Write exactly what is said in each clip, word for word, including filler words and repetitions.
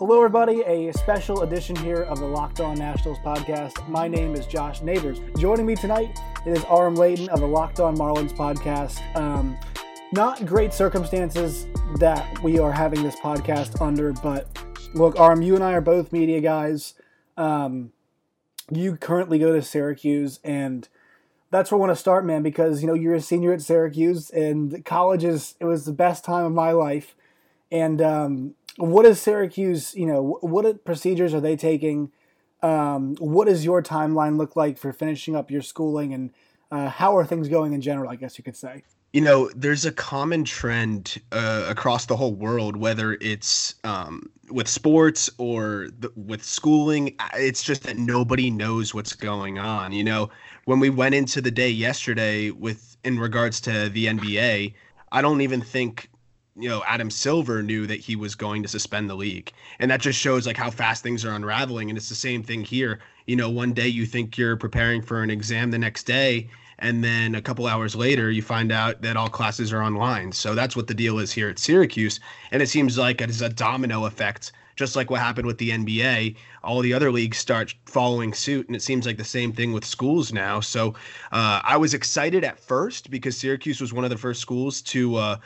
Hello, everybody. A special edition here of the Locked On Nationals podcast. My name is Josh Neighbors. Joining me tonight is Arm Layton of the Locked On Marlins podcast. Um, not great circumstances that we are having this podcast under, but look, Arm, you and I are both media guys. Um, you currently go to Syracuse, and that's where I want to start, man, because, you know, you're a senior at Syracuse, and college is, it was the best time of my life. And, um, What is Syracuse, you know, what procedures are they taking? Um, what does your timeline look like for finishing up your schooling, and uh, how are things going in general, I guess you could say? You know, there's a common trend uh, across the whole world, whether it's um, with sports or the, with schooling. It's just that nobody knows what's going on. You know, when we went into the day yesterday with in regards to the N B A, I don't even think you know, Adam Silver knew that he was going to suspend the league. And that just shows like how fast things are unraveling. And it's the same thing here. You know, one day you think you're preparing for an exam the next day, and then a couple hours later you find out that all classes are online. So that's what the deal is here at Syracuse. And it seems like it is a domino effect, just like what happened with the N B A. All the other leagues start following suit, and it seems like the same thing with schools now. So uh, I was excited at first because Syracuse was one of the first schools to, uh,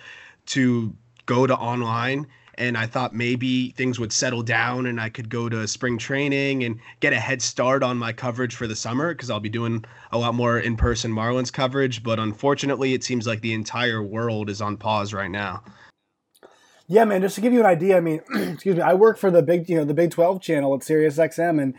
to go to online, and I thought maybe things would settle down and I could go to spring training and get a head start on my coverage for the summer, because I'll be doing a lot more in-person Marlins coverage. But unfortunately, it seems like the entire world is on pause right now. Yeah, man, just to give you an idea, I mean, excuse me, I work for the big, you know, the Big twelve channel at SiriusXM, and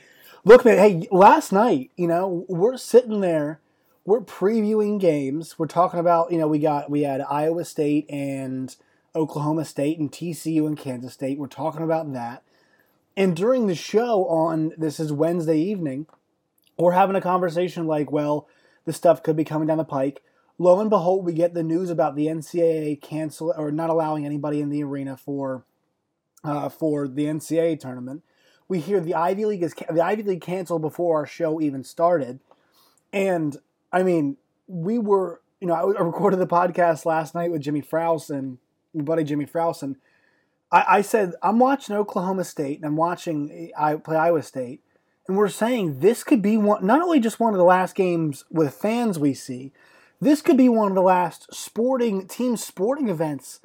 look, man, hey, last night, you know, we're sitting there, we're previewing games. We're talking about, you know, we got we had Iowa State and Oklahoma State and T C U and Kansas State. We're talking about that. And during the show on, this is Wednesday evening, we're having a conversation like, well, this stuff could be coming down the pike. Lo and behold, we get the news about the N C double A cancel or not allowing anybody in the arena for uh, for the N C double A tournament. We hear the Ivy League is the Ivy League canceled before our show even started, and I mean, we were, you know, I recorded the podcast last night with Jimmy Frowlson, my buddy Jimmy Frowlson. I, I said, I'm watching Oklahoma State and I'm watching I play Iowa State, and we're saying this could be one, not only just one of the last games with fans we see, this could be one of the last sporting, team sporting events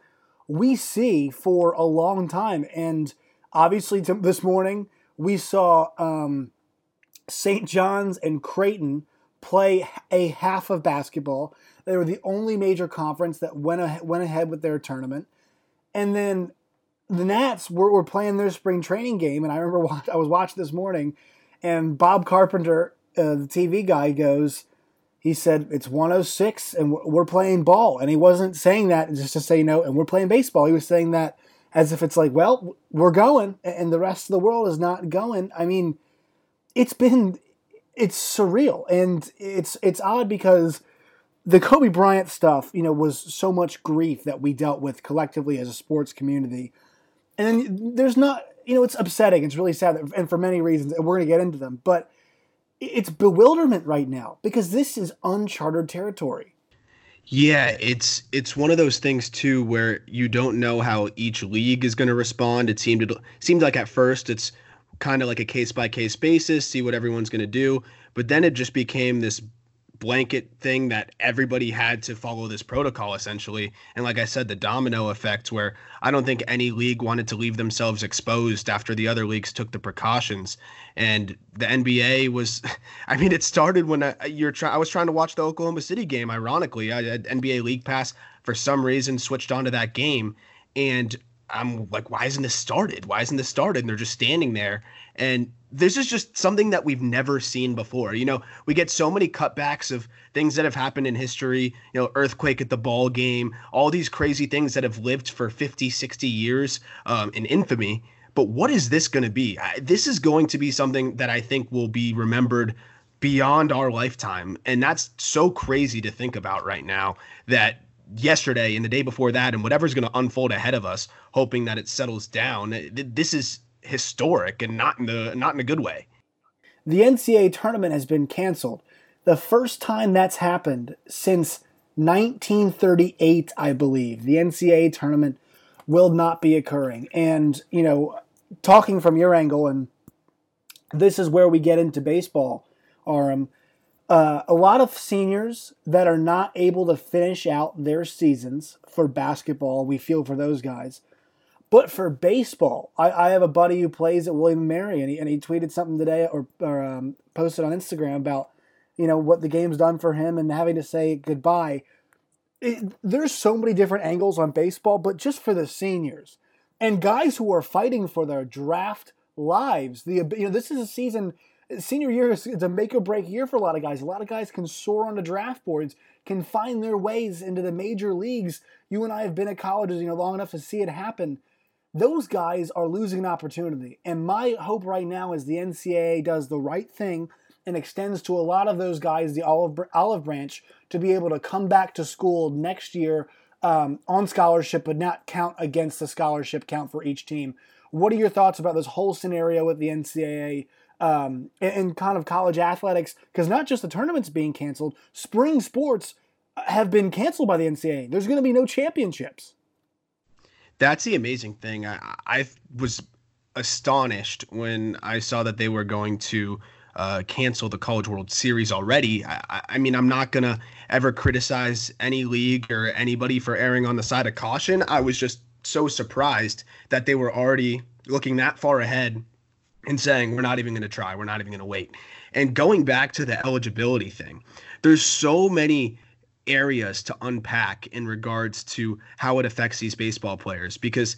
we see for a long time. And obviously t- this morning we saw um, Saint John's and Creighton play a half of basketball. They were the only major conference that went a- went ahead with their tournament. And then the Nats were, were playing their spring training game, and I remember watch- I was watching this morning, and Bob Carpenter, uh, the T V guy, goes, he said, it's one oh six, and we're playing ball. And he wasn't saying that just to say, no, and we're playing baseball. He was saying that as if it's like, well, we're going, and the rest of the world is not going. I mean, it's been... It's surreal, and it's it's odd because the Kobe Bryant stuff, you know, was so much grief that we dealt with collectively as a sports community. And then there's not, you know, it's upsetting. It's really sad, that, and for many reasons, and we're going to get into them. But it's bewilderment right now because this is uncharted territory. Yeah, it's it's one of those things too where you don't know how each league is going to respond. It seemed it seemed like at first it's kind of like a case-by-case basis, see what everyone's going to do. But then it just became this blanket thing that everybody had to follow this protocol, essentially. And like I said, the domino effect, where I don't think any league wanted to leave themselves exposed after the other leagues took the precautions. And the N B A was, I mean, it started when I, you're try, I was trying to watch the Oklahoma City game, ironically. I had N B A League Pass, for some reason, switched onto that game. And I'm like, why isn't this started? Why isn't this started? And they're just standing there. And this is just something that we've never seen before. You know, we get so many cutbacks of things that have happened in history, you know, earthquake at the ball game, all these crazy things that have lived for fifty, sixty years um, in infamy. But what is this going to be? I, this is going to be something that I think will be remembered beyond our lifetime. And that's so crazy to think about right now, that yesterday and the day before that and whatever's going to unfold ahead of us, hoping that it settles down. This is historic, and not in the not in a good way. The N C double A tournament has been canceled. The first time that's happened since nineteen thirty-eight, I believe. The N C double A tournament will not be occurring. And, you know, talking from your angle, and this is where we get into baseball, Arm. Uh, a lot of seniors that are not able to finish out their seasons for basketball, we feel for those guys. But for baseball, I, I have a buddy who plays at William and Mary, and he, and he tweeted something today or, or um, posted on Instagram about, you know, what the game's done for him and having to say goodbye. It, there's so many different angles on baseball, but just for the seniors and guys who are fighting for their draft lives. The you know this is a season. Senior year is a make-or-break year for a lot of guys. A lot of guys can soar on the draft boards, can find their ways into the major leagues. You and I have been at colleges, you know, long enough to see it happen. Those guys are losing an opportunity. And my hope right now is the N C double A does the right thing and extends to a lot of those guys the olive, olive branch to be able to come back to school next year um, on scholarship, but not count against the scholarship count for each team. What are your thoughts about this whole scenario with the N C double A? Um, and kind of college athletics, because not just the tournaments being canceled, spring sports have been canceled by the N C double A. There's going to be no championships. That's the amazing thing. I, I was astonished when I saw that they were going to uh, cancel the College World Series already. I, I mean, I'm not going to ever criticize any league or anybody for erring on the side of caution. I was just so surprised that they were already looking that far ahead and saying, we're not even going to try. We're not even going to wait. And going back to the eligibility thing, there's so many areas to unpack in regards to how it affects these baseball players, because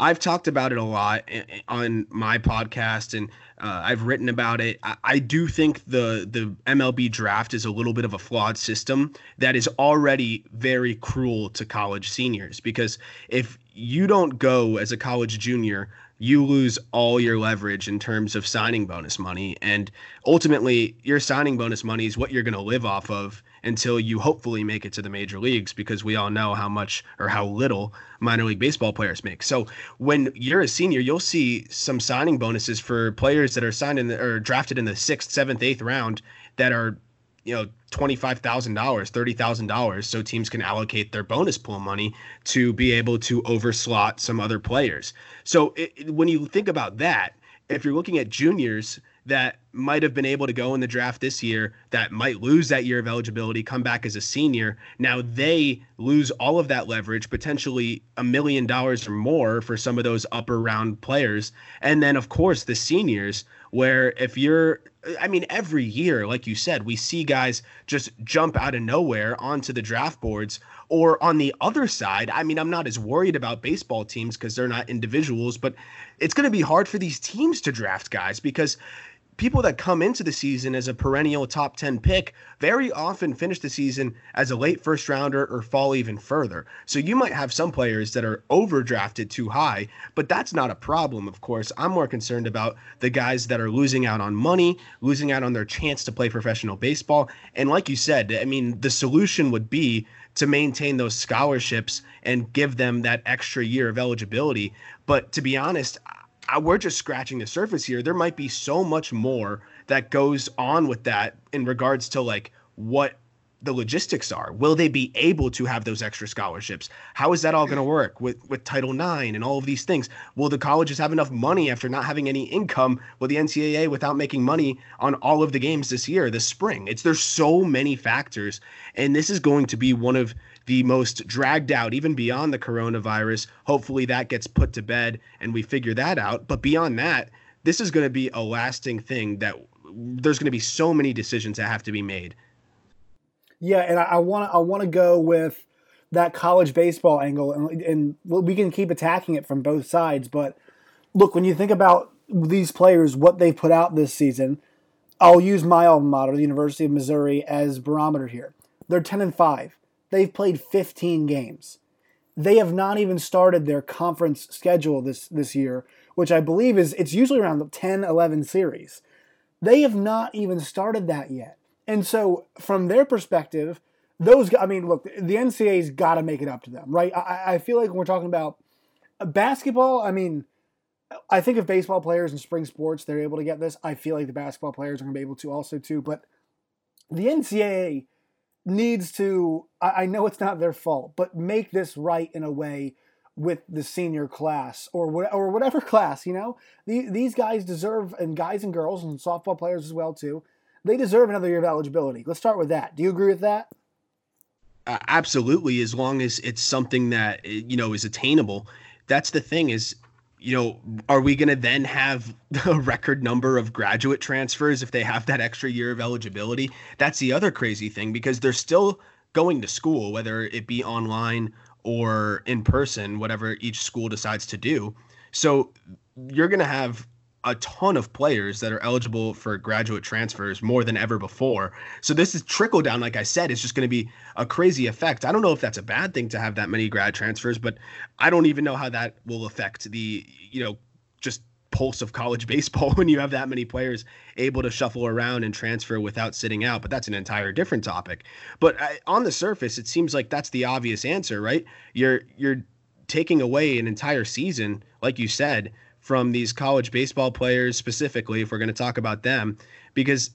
I've talked about it a lot on my podcast and uh, I've written about it. I, I do think the, the M L B draft is a little bit of a flawed system that is already very cruel to college seniors, because if you don't go as a college junior, you lose all your leverage in terms of signing bonus money. And ultimately, your signing bonus money is what you're going to live off of until you hopefully make it to the major leagues, because we all know how much or how little minor league baseball players make. So when you're a senior, you'll see some signing bonuses for players that are signed in the, or drafted in the sixth, seventh, eighth round that are, you know, twenty-five thousand dollars, thirty thousand dollars, so teams can allocate their bonus pool money to be able to overslot some other players. So it, when you think about that, if you're looking at juniors that might have been able to go in the draft this year, that might lose that year of eligibility, come back as a senior, now they lose all of that leverage, potentially a million dollars or more for some of those upper round players. And then, of course, the seniors, where if you're, I mean, every year, like you said, we see guys just jump out of nowhere onto the draft boards. Or on the other side, I mean, I'm not as worried about baseball teams because they're not individuals, but it's going to be hard for these teams to draft guys, because people that come into the season as a perennial top ten pick very often finish the season as a late first rounder or fall even further. So you might have some players that are overdrafted too high, but that's not a problem, of course. I'm more concerned about the guys that are losing out on money, losing out on their chance to play professional baseball. And like you said, I mean, the solution would be to maintain those scholarships and give them that extra year of eligibility. But to be honest, I, we're just scratching the surface here. There might be so much more that goes on with that in regards to like what the logistics are. Will they be able to have those extra scholarships? How is that all going to work with, with Title nine and all of these things? Will the colleges have enough money after not having any income? Will the N C double A without making money on all of the games this year, this spring? It's there's so many factors, and this is going to be one of the most dragged out, even beyond the coronavirus. Hopefully that gets put to bed and we figure that out. But beyond that, this is going to be a lasting thing that there's going to be so many decisions that have to be made. Yeah, and I want to I want to go with that college baseball angle, and and we can keep attacking it from both sides. But look, when you think about these players, what they put out this season, I'll use my alma mater, the University of Missouri, as barometer here. They're ten and five. They've played fifteen games. They have not even started their conference schedule this this year, which I believe is it's usually around the ten, eleven series. They have not even started that yet. And so, from their perspective, those, I mean, look, the N C double A's got to make it up to them, right? I, I feel like when we're talking about basketball, I mean, I think if baseball players in spring sports, they're able to get this, I feel like the basketball players are going to be able to also, too. But the N C double A needs to, I, I know it's not their fault, but make this right in a way with the senior class or what, or whatever class, you know. The, these guys deserve, and guys and girls and softball players as well too, they deserve another year of eligibility. Let's start with that. Do you agree with that? Uh, absolutely, as long as it's something that, you know, is attainable. That's the thing is, you know, are we going to then have a record number of graduate transfers if they have that extra year of eligibility? That's the other crazy thing, because they're still going to school, whether it be online or in person, whatever each school decides to do. So you're going to have a ton of players that are eligible for graduate transfers more than ever before. So this is trickle down. Like I said, it's just going to be a crazy effect. I don't know if that's a bad thing to have that many grad transfers, but I don't even know how that will affect the, you know, just pulse of college baseball when you have that many players able to shuffle around and transfer without sitting out. But that's an entire different topic. But I, on the surface, it seems like that's the obvious answer, right? You're, you're taking away an entire season, like you said, from these college baseball players specifically, if we're going to talk about them, because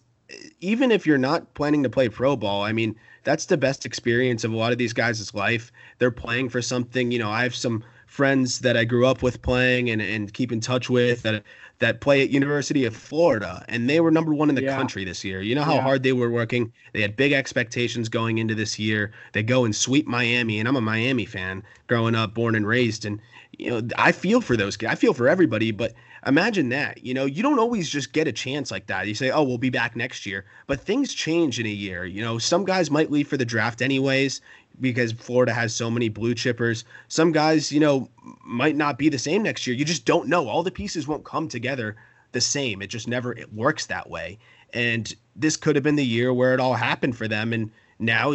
even if you're not planning to play pro ball, I mean, that's the best experience of a lot of these guys' life. They're playing for something. You know, I have some friends that I grew up with playing and, and keep in touch with that, that play at University of Florida, and they were number one in the yeah. country this year. You know how yeah. hard they were working. They had big expectations going into this year. They go and sweep Miami, and I'm a Miami fan growing up, born and raised, and you know, I feel for those guys. I feel for everybody, but imagine that. You know, you don't always just get a chance like that. You say, oh, we'll be back next year. But things change in a year. You know, some guys might leave for the draft anyways because Florida has so many blue chippers. Some guys, you know, might not be the same next year. You just don't know. All the pieces won't come together the same. It just never it works that way. And this could have been the year where it all happened for them. And now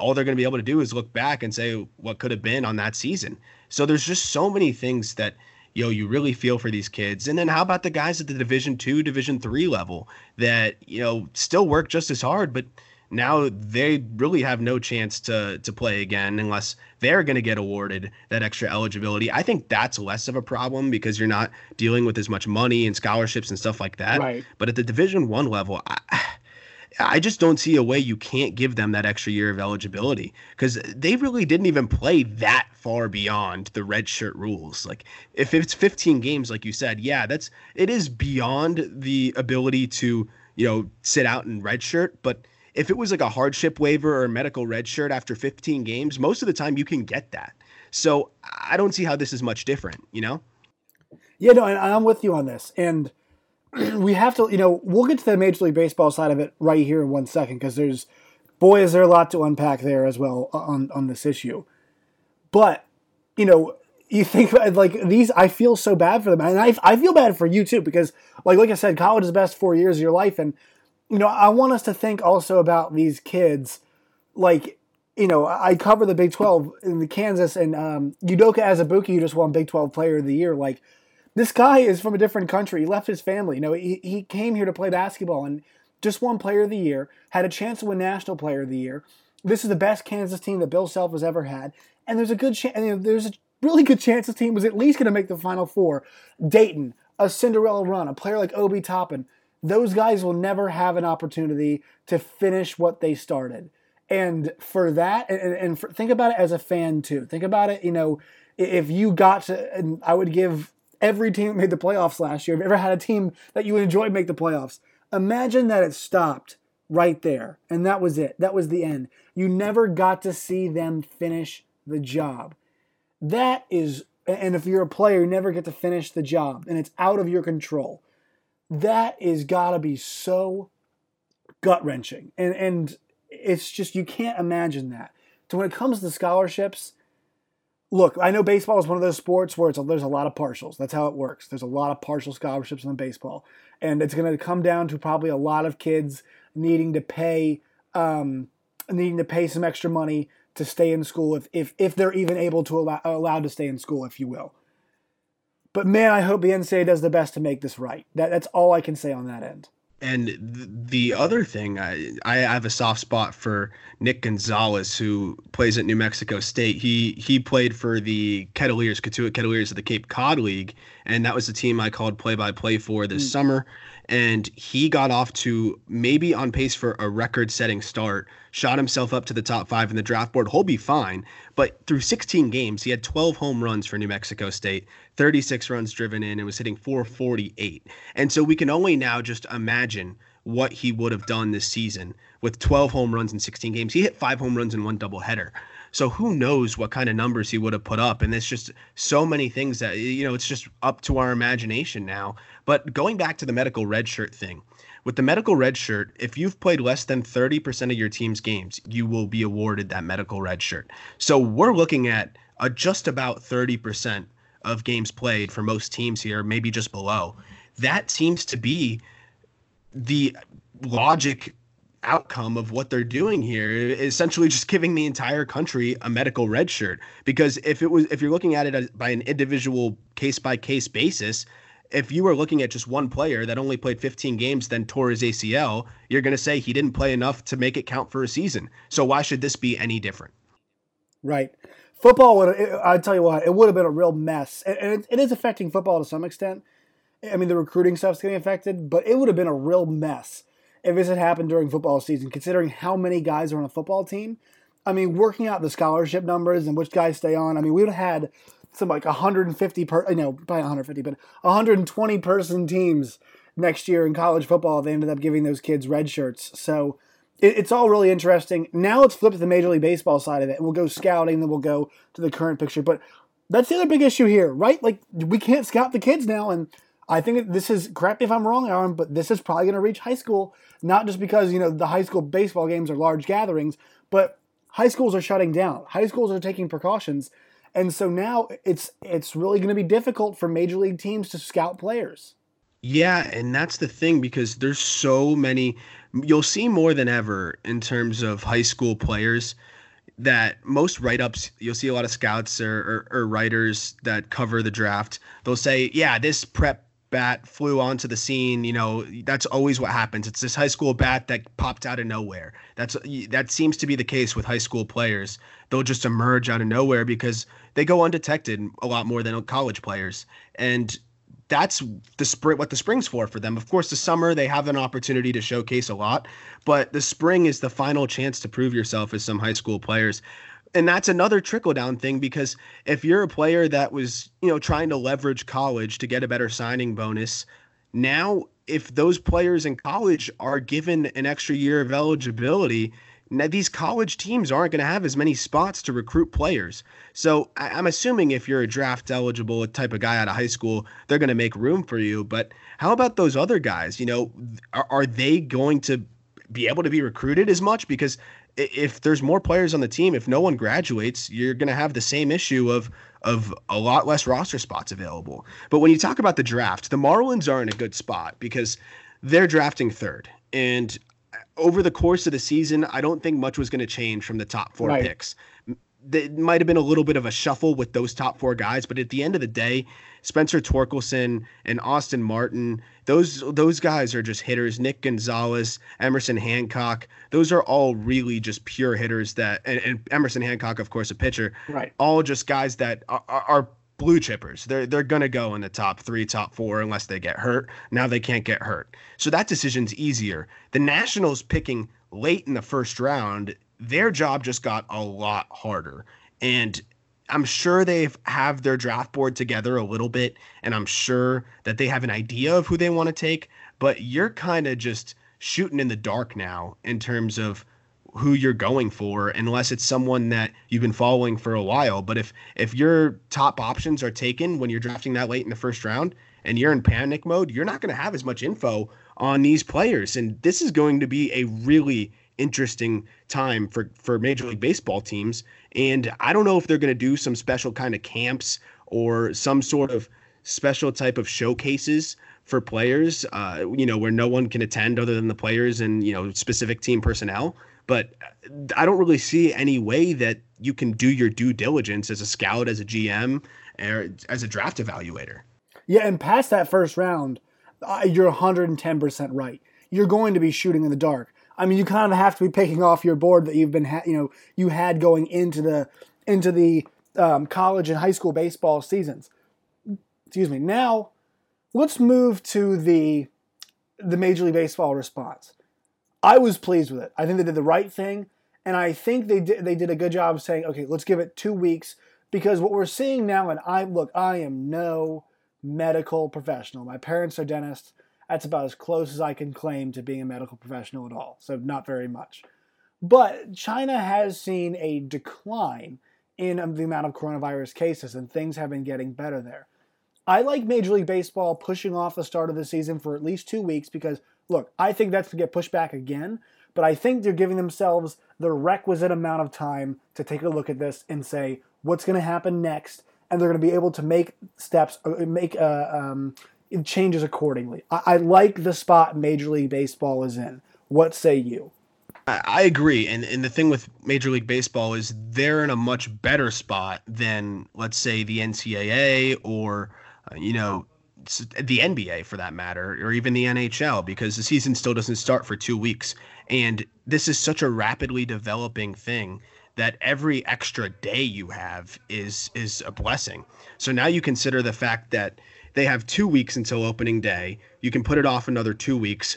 all they're going to be able to do is look back and say what could have been on that season. So there's just so many things that, you know, you really feel for these kids. And then how about the guys at the Division two, Division three level that, you know, still work just as hard, but now they really have no chance to to play again unless they're going to get awarded that extra eligibility. I think that's less of a problem because you're not dealing with as much money and scholarships and stuff like that. Right. But at the Division one level, I, I just don't see a way you can't give them that extra year of eligibility because they really didn't even play that far beyond the red shirt rules. Like if it's fifteen games, like you said, yeah, that's, it is beyond the ability to, you know, sit out in red shirt. But if it was like a hardship waiver or a medical red shirt after fifteen games, most of the time you can get that. So I don't see how this is much different, you know? Yeah, no, and I'm with you on this. And we have to, you know, we'll get to the Major League Baseball side of it right here in one second because there's, boy, is there a lot to unpack there as well on, on this issue. But, you know, you think about, like, these, I feel so bad for them. And I, I feel bad for you, too, because, like, like I said, college is the best four years of your life. And, you know, I want us to think also about these kids. Like, you know, I cover the Big twelve in the Kansas, and um, Udoka Azubuike, you just won Big twelve Player of the Year, like, this guy is from a different country. He left his family. You know, he, he came here to play basketball and just won Player of the Year, had a chance to win National Player of the Year. This is the best Kansas team that Bill Self has ever had. And there's a good ch- and, you know, there's a really good chance this team was at least going to make the Final Four. Dayton, a Cinderella run, a player like Obi Toppin. Those guys will never have an opportunity to finish what they started. And for that, and, and for, think about it as a fan too. Think about it, you know, if you got to, and I would give every team that made the playoffs last year, if you ever had a team that you enjoyed make the playoffs, imagine that it stopped right there. And that was it. That was the end. You never got to see them finish the job. That is, and if you're a player, you never get to finish the job, and it's out of your control. That is gotta be so gut-wrenching. And, and it's just, you can't imagine that. So when it comes to scholarships, look, I know baseball is one of those sports where it's a, there's a lot of partials. That's how it works. There's a lot of partial scholarships in baseball. And it's going to come down to probably a lot of kids needing to pay um, needing to pay some extra money to stay in school if if, if they're even able to allow, allowed to stay in school, if you will. But, man, I hope the N C double A does the best to make this right. That, that's all I can say on that end. And the other thing, I, I have a soft spot for Nick Gonzalez, who plays at New Mexico State. He he played for the Kettleers, Katuitt Kettleers of the Cape Cod League, and that was the team I called play-by-play for this mm. summer. And he got off to maybe on pace for a record-setting start, shot himself up to the top five in the draft board. He'll be fine. But through sixteen games, he had twelve home runs for New Mexico State, thirty-six runs driven in, and was hitting four forty-eight. And so we can only now just imagine what he would have done this season with twelve home runs in sixteen games. He hit five home runs in one doubleheader. So who knows what kind of numbers he would have put up. And it's just so many things that, you know, it's just up to our imagination now. But going back to the medical redshirt thing, with the medical redshirt, if you've played less than thirty percent of your team's games, you will be awarded that medical redshirt. So we're looking at a just about thirty percent of games played for most teams here, maybe just below. That seems to be the logic outcome of what they're doing here, essentially just giving the entire country a medical red shirt. Because if it was, if you're looking at it as, by an individual case by case basis, if you were looking at just one player that only played fifteen games, then tore his A C L, you're going to say he didn't play enough to make it count for a season. So why should this be any different? Right. Football, I tell you what, it would have been a real mess. And it is affecting football to some extent. I mean, the recruiting stuff's getting affected, but it would have been a real mess if this had happened during football season, considering how many guys are on a football team. I mean, working out the scholarship numbers and which guys stay on, I mean, we would have had some like one hundred fifty, per, you know, probably one hundred fifty, but one hundred twenty person teams next year in college football. They ended up giving those kids red shirts. So it, it's all really interesting. Now let's flip to the Major League Baseball side of it. We'll go scouting, then we'll go to the current picture. But that's the other big issue here, right? Like, we can't scout the kids now, and I think this is, correct me if I'm wrong, Aaron, but this is probably going to reach high school, not just because, you know, the high school baseball games are large gatherings, but high schools are shutting down. High schools are taking precautions. And so now it's it's really going to be difficult for major league teams to scout players. Yeah, and that's the thing, because there's so many, you'll see more than ever in terms of high school players, that most write-ups, you'll see a lot of scouts or, or, or writers that cover the draft. They'll say, yeah, this prep bat flew onto the scene. You know, that's always what happens. It's this high school bat that popped out of nowhere. That's that seems to be the case with high school players. They'll just emerge out of nowhere because they go undetected a lot more than college players. And that's the spring, what the spring's for for them. Of course, the summer they have an opportunity to showcase a lot, but the spring is the final chance to prove yourself as some high school players. And that's another trickle-down thing, because if you're a player that was, you know, trying to leverage college to get a better signing bonus, now if those players in college are given an extra year of eligibility, now these college teams aren't going to have as many spots to recruit players. So I- I'm assuming if you're a draft-eligible type of guy out of high school, they're going to make room for you. But how about those other guys? You know, are, are they going to be able to be recruited as much? Because if there's more players on the team, if no one graduates, you're going to have the same issue of of a lot less roster spots available. But when you talk about the draft, the Marlins are in a good spot because they're drafting third. And over the course of the season, I don't think much was going to change from the top four right. picks. It might have been a little bit of a shuffle with those top four guys, but at the end of the day, Spencer Torkelson and Austin Martin, those those guys are just hitters. Nick Gonzalez, Emerson Hancock, those are all really just pure hitters that, and, and Emerson Hancock, of course, a pitcher, right? All just guys that are, are, are blue chippers. They're, they're going to go in the top three, top four, unless they get hurt. Now they can't get hurt. So that decision's easier. The Nationals picking late in the first round, their job just got a lot harder. And I'm sure they have their draft board together a little bit, and I'm sure that they have an idea of who they want to take, but you're kind of just shooting in the dark now in terms of who you're going for, unless it's someone that you've been following for a while. But if, if your top options are taken when you're drafting that late in the first round and you're in panic mode, you're not going to have as much info on these players. And this is going to be a really interesting time for, for Major League Baseball teams. And I don't know if they're going to do some special kind of camps or some sort of special type of showcases for players, uh, you know, where no one can attend other than the players and, you know, specific team personnel. But I don't really see any way that you can do your due diligence as a scout, as a G M, or as a draft evaluator. Yeah, and past that first round, uh, you're one hundred ten percent right. You're going to be shooting in the dark. I mean, you kind of have to be picking off your board that you've been, ha- you know, you had going into the into the um, college and high school baseball seasons. Excuse me. Now, let's move to the the Major League Baseball response. I was pleased with it. I think they did the right thing, and I think they did, they did a good job of saying, okay, let's give it two weeks, because what we're seeing now, and I look, I am no medical professional. My parents are dentists. That's about as close as I can claim to being a medical professional at all, so not very much. But China has seen a decline in the amount of coronavirus cases, and things have been getting better there. I like Major League Baseball pushing off the start of the season for at least two weeks because, look, I think that's going to get pushed back again, but I think they're giving themselves the requisite amount of time to take a look at this and say what's going to happen next, and they're going to be able to make steps, make uh, um, changes accordingly. I-, I like the spot Major League Baseball is in. What say you? I agree, and and the thing with Major League Baseball is they're in a much better spot than, let's say, the N C double A or, uh, you know, the N B A for that matter, or even the N H L, because the season still doesn't start for two weeks. And this is such a rapidly developing thing that every extra day you have is is a blessing. So now you consider the fact that they have two weeks until opening day. You can put it off another two weeks.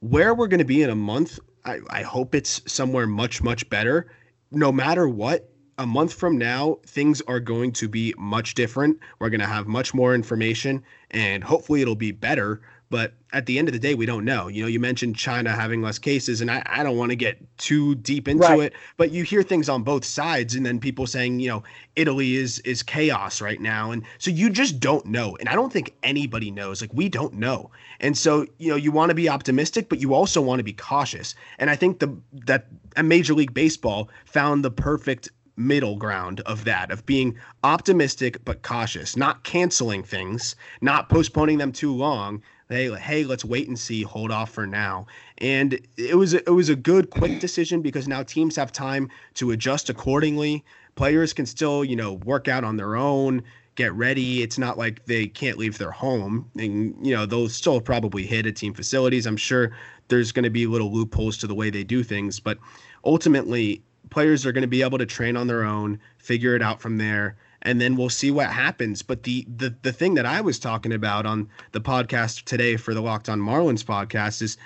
Where we're going to be in a month, I, I hope it's somewhere much, much better. No matter what, a month from now, things are going to be much different. We're going to have much more information, and hopefully it'll be better. But at the end of the day, we don't know. You know, you mentioned China having less cases, and I, I don't want to get too deep into right. it. But you hear things on both sides, and then people saying, you know, Italy is is chaos right now. And so you just don't know. And I don't think anybody knows. Like, we don't know. And so, you know, you want to be optimistic, but you also want to be cautious. And I think the that Major League Baseball found the perfect middle ground of that, of being optimistic but cautious, not canceling things, not postponing them too long. Hey, hey, let's wait and see, hold off for now. And it was it was a good, quick decision because now teams have time to adjust accordingly. Players can still, you know, work out on their own, get ready. It's not like they can't leave their home. And, you know, they'll still probably hit at team facilities. I'm sure there's going to be little loopholes to the way they do things. But ultimately, players are going to be able to train on their own, figure it out from there. And then we'll see what happens. But the, the the thing that I was talking about on the podcast today for the Locked On Marlins podcast is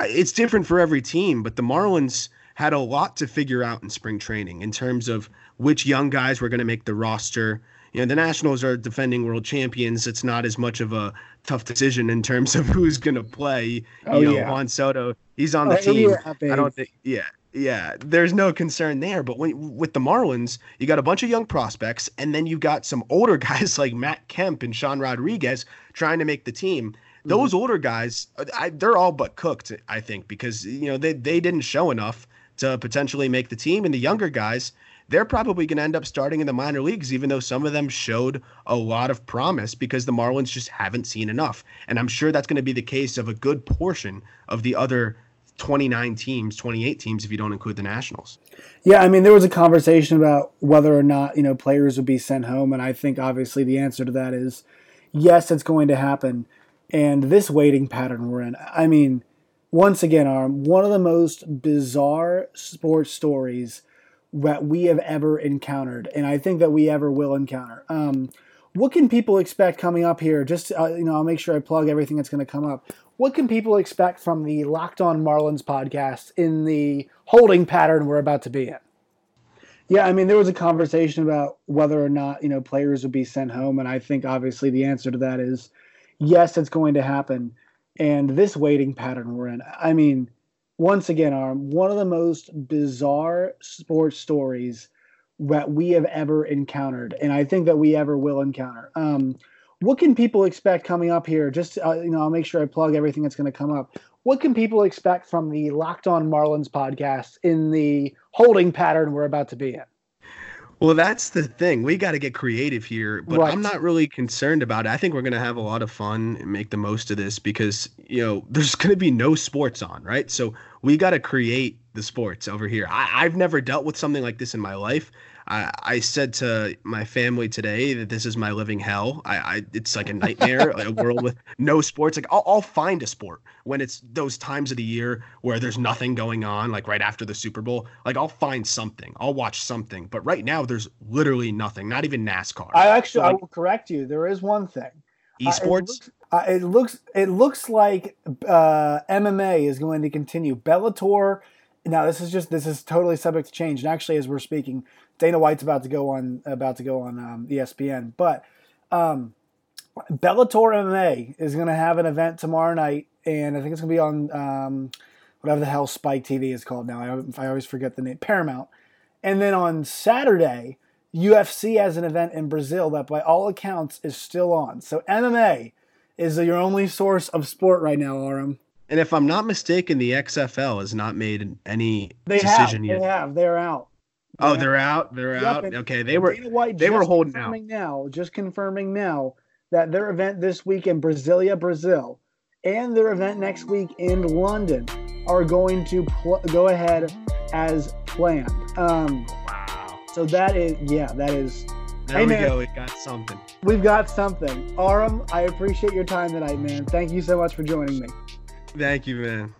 it's different for every team, but the Marlins had a lot to figure out in spring training in terms of which young guys were going to make the roster. You know, the Nationals are defending world champions. It's not as much of a tough decision in terms of who's going to play. Oh, you know, yeah. Juan Soto, he's on oh, the team. I don't think, yeah. Yeah, there's no concern there. But when, with the Marlins, you got a bunch of young prospects, and then you got some older guys like Matt Kemp and Sean Rodriguez trying to make the team. Those mm. older guys, I, they're all but cooked, I think, because you know they, they didn't show enough to potentially make the team. And the younger guys, they're probably going to end up starting in the minor leagues, even though some of them showed a lot of promise because the Marlins just haven't seen enough. And I'm sure that's going to be the case of a good portion of the other twenty-nine teams, twenty-eight teams if you don't include the Nationals. Yeah, I mean, there was a conversation about whether or not, you know, players would be sent home, and I think obviously the answer to that is yes, it's going to happen. And this waiting pattern we're in, I mean, once again, Arm, one of the most bizarre sports stories that we have ever encountered, and I think that we ever will encounter. Um, what can people expect coming up here? Just, uh, you know, I'll make sure I plug everything that's going to come up. What can people expect from the Locked On Marlins podcast in the holding pattern we're about to be in? Yeah, I mean, there was a conversation about whether or not, you know, players would be sent home, and I think obviously the answer to that is yes, it's going to happen. And this waiting pattern we're in, I mean, once again, Arm, one of the most bizarre sports stories that we have ever encountered, and I think that we ever will encounter. Um, What can people expect coming up here? Just, uh, you know, I'll make sure I plug everything that's going to come up. What can people expect from the Locked On Marlins podcast in the holding pattern we're about to be in? Well, that's the thing. We got to get creative here, but right. I'm not really concerned about it. I think we're going to have a lot of fun and make the most of this because, you know, there's going to be no sports on, right? So we got to create the sports over here. I, I've never dealt with something like this in my life. I, I said to my family today that this is my living hell. I, I it's like a nightmare, a world with no sports. Like I'll, I'll find a sport when it's those times of the year where there's nothing going on, like right after the Super Bowl. Like I'll find something, I'll watch something. But right now, there's literally nothing. Not even NASCAR. I actually, so like, I will correct you. There is one thing. Esports. Uh, it, looks, uh, it looks. It looks like uh, M M A is going to continue. Bellator. Now this is just this is totally subject to change. And actually, as we're speaking, Dana White's about to go on about to go on um, E S P N. But um, Bellator M M A is going to have an event tomorrow night, and I think it's going to be on um, whatever the hell Spike T V is called now. I, I always forget the name. Paramount. And then on Saturday, U F C has an event in Brazil that, by all accounts, is still on. So M M A is your only source of sport right now, Aram. And if I'm not mistaken, the X F L has not made any they decision have, yet. They have. They're out. They're oh, they're out. out. They're yep, out. And, okay, they were. They were holding out. Now, just confirming now that their event this week in Brasilia, Brazil, and their event next week in London are going to pl- go ahead as planned. Um, wow. So that is yeah, that is. There hey, we man. go. We got something. We've got something. Aram, I appreciate your time tonight, man. Thank you so much for joining me. Thank you, man.